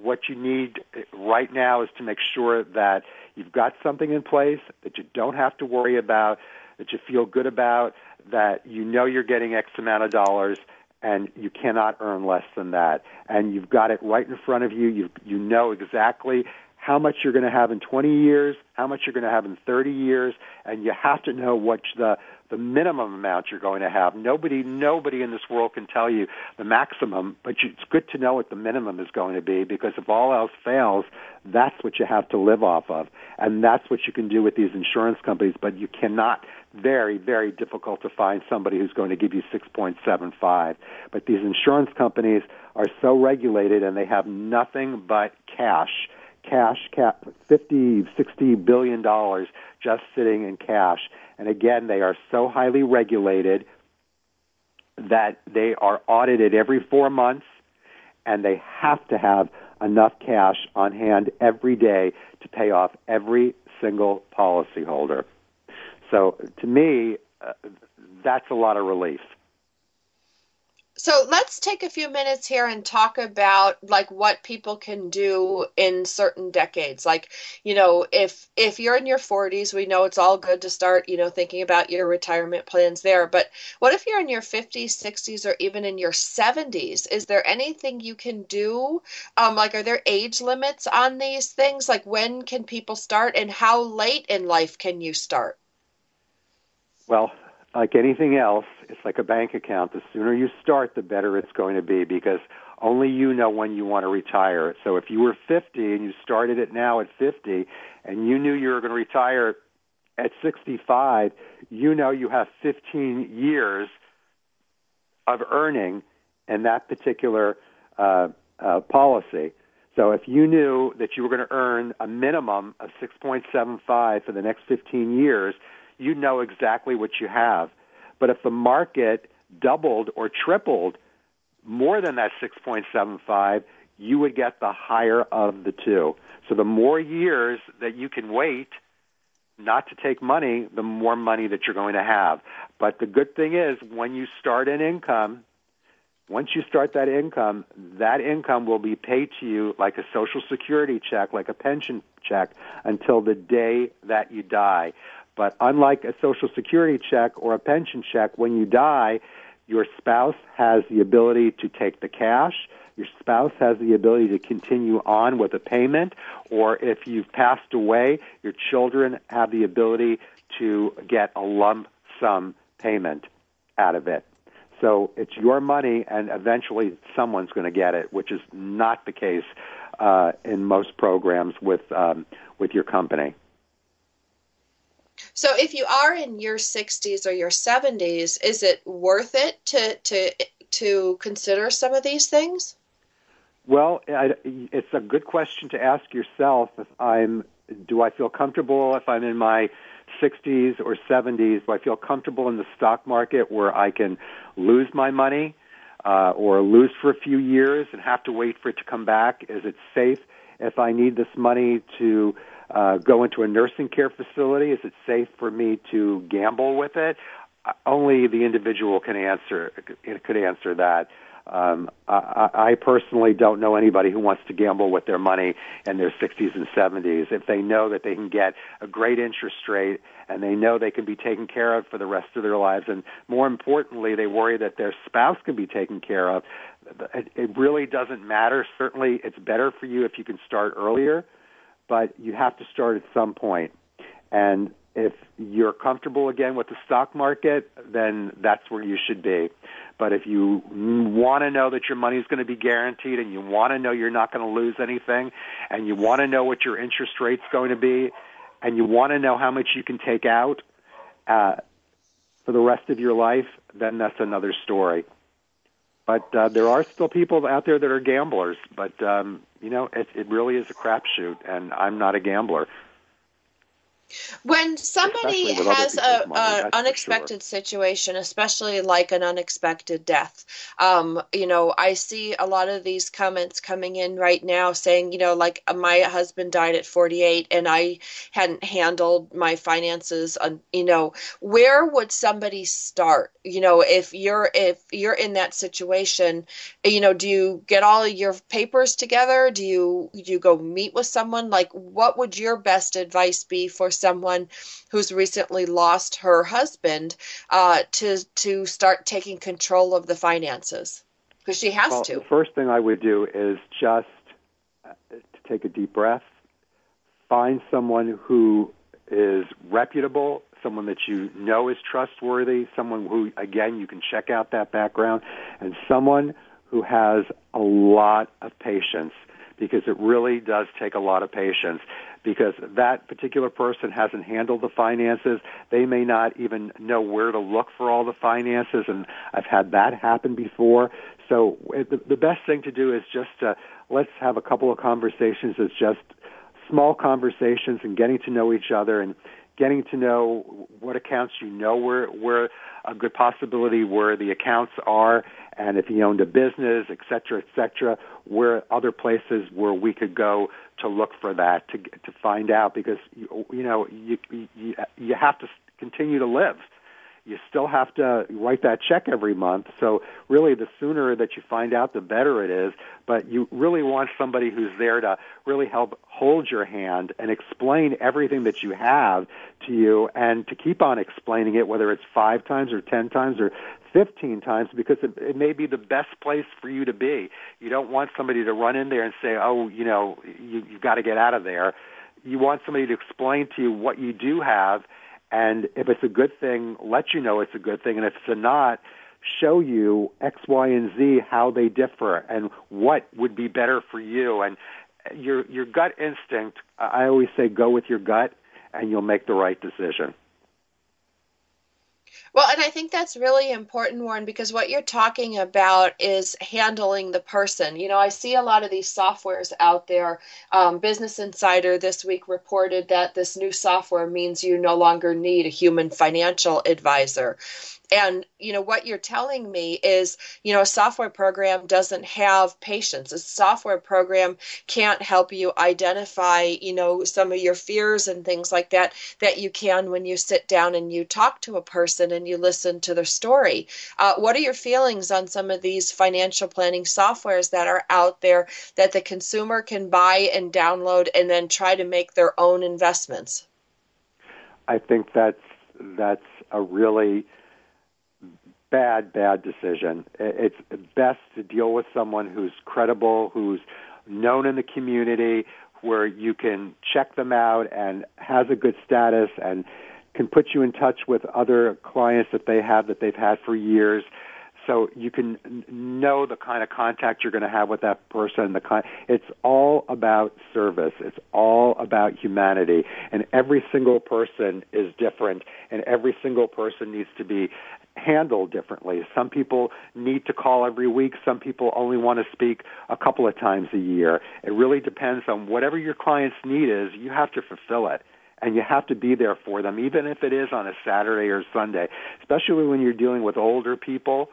what you need right now is to make sure that you've got something in place that you don't have to worry about, that you feel good about, that you know you're getting X amount of dollars, and you cannot earn less than that. And you've got it right in front of you. You you know exactly how much you're going to have in twenty years, how much you're going to have in thirty years, and you have to know what the, the minimum amount you're going to have. Nobody nobody in this world can tell you the maximum, but you, it's good to know what the minimum is going to be, because if all else fails, that's what you have to live off of. And that's what you can do with these insurance companies, but you cannot. Very, very difficult to find somebody who's going to give you six point seven five. But these insurance companies are so regulated, and they have nothing but cash. Cash, cap, fifty, sixty billion dollars just sitting in cash. And again, they are so highly regulated that they are audited every four months, and they have to have enough cash on hand every day to pay off every single policyholder. So to me, uh, that's a lot of relief. So let's take a few minutes here and talk about like what people can do in certain decades. Like, you know, if if you're in your forties, we know it's all good to start, you know, thinking about your retirement plans there. But what if you're in your fifties, sixties, or even in your seventies? Is there anything you can do? Um, like, are there age limits on these things? Like, when can people start, and how late in life can you start? Well, like anything else, it's like a bank account. The sooner you start, the better it's going to be, because only you know when you want to retire. So if you were fifty and you started it now at fifty, and you knew you were going to retire at sixty-five, you know you have fifteen years of earning in that particular uh, uh, policy. So if you knew that you were going to earn a minimum of six point seven five for the next fifteen years, you know exactly what you have. But if the market doubled or tripled more than that six point seven five, you would get the higher of the two. So the more years that you can wait not to take money, the more money that you're going to have. But the good thing is, when you start an income, once you start that income, that income will be paid to you like a Social Security check, like a pension check, until the day that you die. But unlike a Social Security check or a pension check, when you die, your spouse has the ability to take the cash. Your spouse has the ability to continue on with a payment. Or if you've passed away, your children have the ability to get a lump sum payment out of it. So it's your money, and eventually someone's going to get it, which is not the case uh, in most programs with um, with your company. So if you are in your sixties or your seventies, is it worth it to to to consider some of these things? Well, I, it's a good question to ask yourself. If I'm, do I feel comfortable if I'm in my sixties or seventies? Do I feel comfortable in the stock market where I can lose my money uh, or lose for a few years and have to wait for it to come back? Is it safe if I need this money to uh, go into a nursing care facility? Is it safe for me to gamble with it? Only the individual can answer could answer that. Um, I, I personally don't know anybody who wants to gamble with their money in their sixties and seventies. If they know that they can get a great interest rate and they know they can be taken care of for the rest of their lives, and more importantly, they worry that their spouse can be taken care of, it, it really doesn't matter. Certainly, it's better for you if you can start earlier, but you have to start at some point. And if you're comfortable again with the stock market, then that's where you should be. But if you want to know that your money is going to be guaranteed and you want to know you're not going to lose anything and you want to know what your interest rate's going to be and you want to know how much you can take out uh, for the rest of your life, then that's another story. But uh, there are still people out there that are gamblers. But, um, you know, it, it really is a crapshoot, and I'm not a gambler. When somebody has an unexpected sure. situation, especially like an unexpected death, um, you know, I see a lot of these comments coming in right now saying, you know, like my husband died at forty-eight and I hadn't handled my finances. Uh, you know, where would somebody start? You know, if you're if you're in that situation, you know, do you get all your papers together? Do you, do you go meet with someone? Like, what would your best advice be for someone who's recently lost her husband uh, to to start taking control of the finances? Because she has well, to. The first thing I would do is just uh, to take a deep breath, find someone who is reputable, someone that you know is trustworthy, someone who, again, you can check out that background, and someone who has a lot of patience, because it really does take a lot of patience, because that particular person hasn't handled the finances. They may not even know where to look for all the finances, and I've had that happen before. So the, the best thing to do is just uh, let's have a couple of conversations. It's just small conversations and getting to know each other and getting to know what accounts you know where, where a good possibility where the accounts are, and if he owned a business, et cetera, et cetera, where other places where we could go to look for that, to to find out, because, you, you know, you, you you have to continue to live. You still have to write that check every month. So really, the sooner that you find out, the better it is. But you really want somebody who's there to really help hold your hand and explain everything that you have to you, and to keep on explaining it, whether it's five times or ten times or fifteen times, because it, it may be the best place for you to be. You don't want somebody to run in there and say, oh, you know, you, you've got to get out of there. You want somebody to explain to you what you do have, and if it's a good thing, let you know it's a good thing. And if it's not, show you X, Y, and Z, how they differ and what would be better for you. And your your gut instinct, I always say go with your gut, and you'll make the right decision. Well, and I think that's really important, Warren, because what you're talking about is handling the person. You know, I see a lot of these softwares out there. Um, Business Insider this week reported that this new software means you no longer need a human financial advisor. And, you know, what you're telling me is, you know, a software program doesn't have patience. A software program can't help you identify, you know, some of your fears and things like that, that you can when you sit down and you talk to a person and you listen to their story. Uh, what are your feelings on some of these financial planning softwares that are out there that the consumer can buy and download and then try to make their own investments? I think that's, that's a really... Bad, bad decision. It's best to deal with someone who's credible, who's known in the community, where you can check them out and has a good status and can put you in touch with other clients that they have that they've had for years. So you can know the kind of contact you're going to have with that person. The kind, it's all about service. It's all about humanity. And every single person is different, and every single person needs to be handled differently. Some people need to call every week. Some people only want to speak a couple of times a year. It really depends on whatever your client's need is, you have to fulfill it. And you have to be there for them, even if it is on a Saturday or Sunday, especially when you're dealing with older people.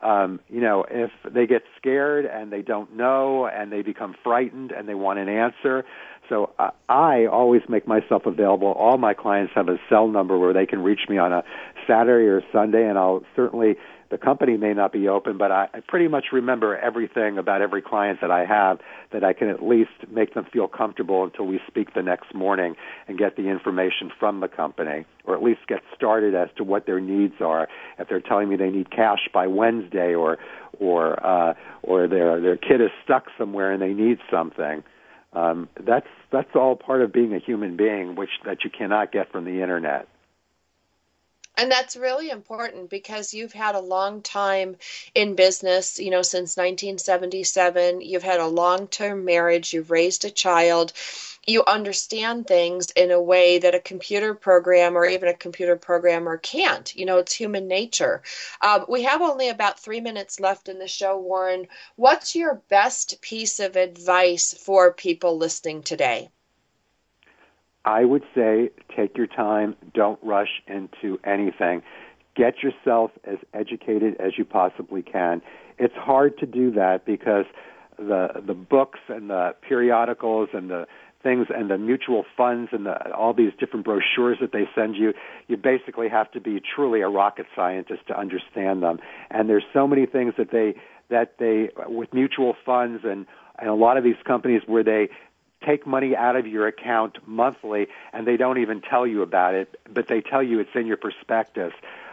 Um, you know, if they get scared and they don't know and they become frightened and they want an answer. So uh, I always make myself available. All my clients have a cell number where they can reach me on a Saturday or Sunday, and I'll certainly, the company may not be open, but I, I pretty much remember everything about every client that I have, that I can at least make them feel comfortable until we speak the next morning and get the information from the company, or at least get started as to what their needs are. If they're telling me they need cash by Wednesday, or or uh, or their their kid is stuck somewhere and they need something, um, that's that's all part of being a human being, which that you cannot get from the internet. And that's really important, because you've had a long time in business, you know, since nineteen seventy-seven. You've had a long-term marriage. You've raised a child. You understand things in a way that a computer program or even a computer programmer can't. You know, it's human nature. Um, we have only about three minutes left in the show, Warren. What's your best piece of advice for people listening today? I would say take your time. Don't rush into anything. Get yourself as educated as you possibly can. It's hard to do that because the the books and the periodicals and the things and the mutual funds and the, all these different brochures that they send you, you basically have to be truly a rocket scientist to understand them. And there's so many things that they, that they with mutual funds and, and a lot of these companies where they take money out of your account monthly, and they don't even tell you about it, but they tell you it's in your prospectus.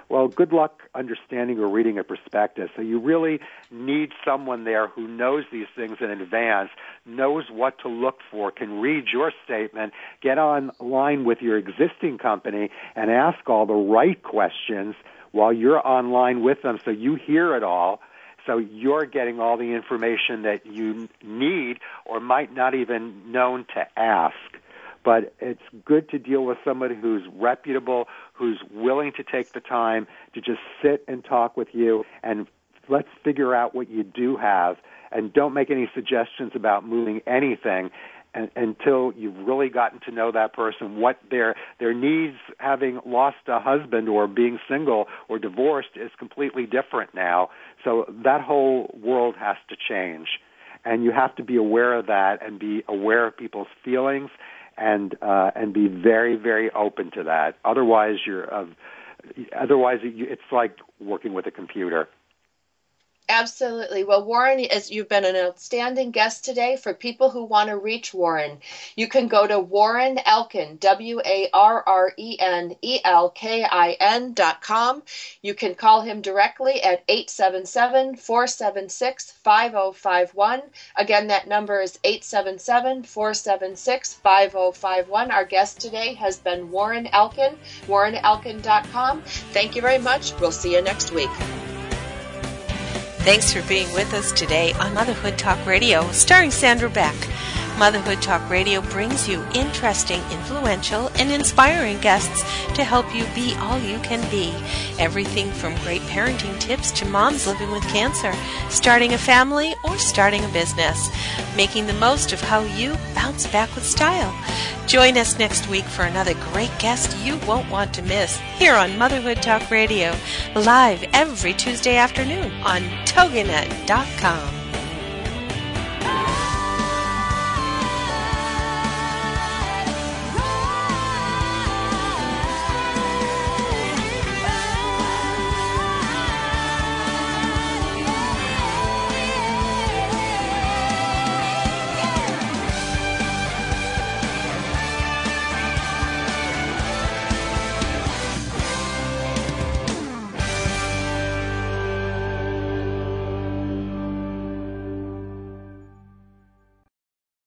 Well, good luck understanding or reading a prospectus. So you really need someone there who knows these things in advance, knows what to look for, can read your statement, get online with your existing company, and ask all the right questions while you're online with them so you hear it all. So you're getting all the information that you need or might not even known to ask. But it's good to deal with somebody who's reputable, who's willing to take the time to just sit and talk with you, and let's figure out what you do have, and don't make any suggestions about moving anything until you've really gotten to know that person, what their their needs, having lost a husband or being single or divorced, is completely different now. So that whole world has to change. And you have to be aware of that and be aware of people's feelings and uh, and be very, very open to that. Otherwise, you're of, otherwise it's like working with a computer. Absolutely. Well, Warren, as you've been an outstanding guest today. For people who want to reach Warren, you can go to Warren Elkin, W A R R E N E L K I N dot com. You can call him directly at eight seven seven, four seven six, five zero five one. Again, that number is eight seven seven, four seven six, five zero five one. Our guest today has been Warren Elkin, warren elkin dot com. Thank you very much. We'll see you next week. Thanks for being with us today on Motherhood Talk Radio, starring Sandra Beck. Motherhood Talk Radio brings you interesting, influential, and inspiring guests to help you be all you can be. Everything from great parenting tips to moms living with cancer, starting a family, or starting a business. Making the most of how you bounce back with style. Join us next week for another great guest you won't want to miss here on Motherhood Talk Radio, live every Tuesday afternoon on Toganet dot com.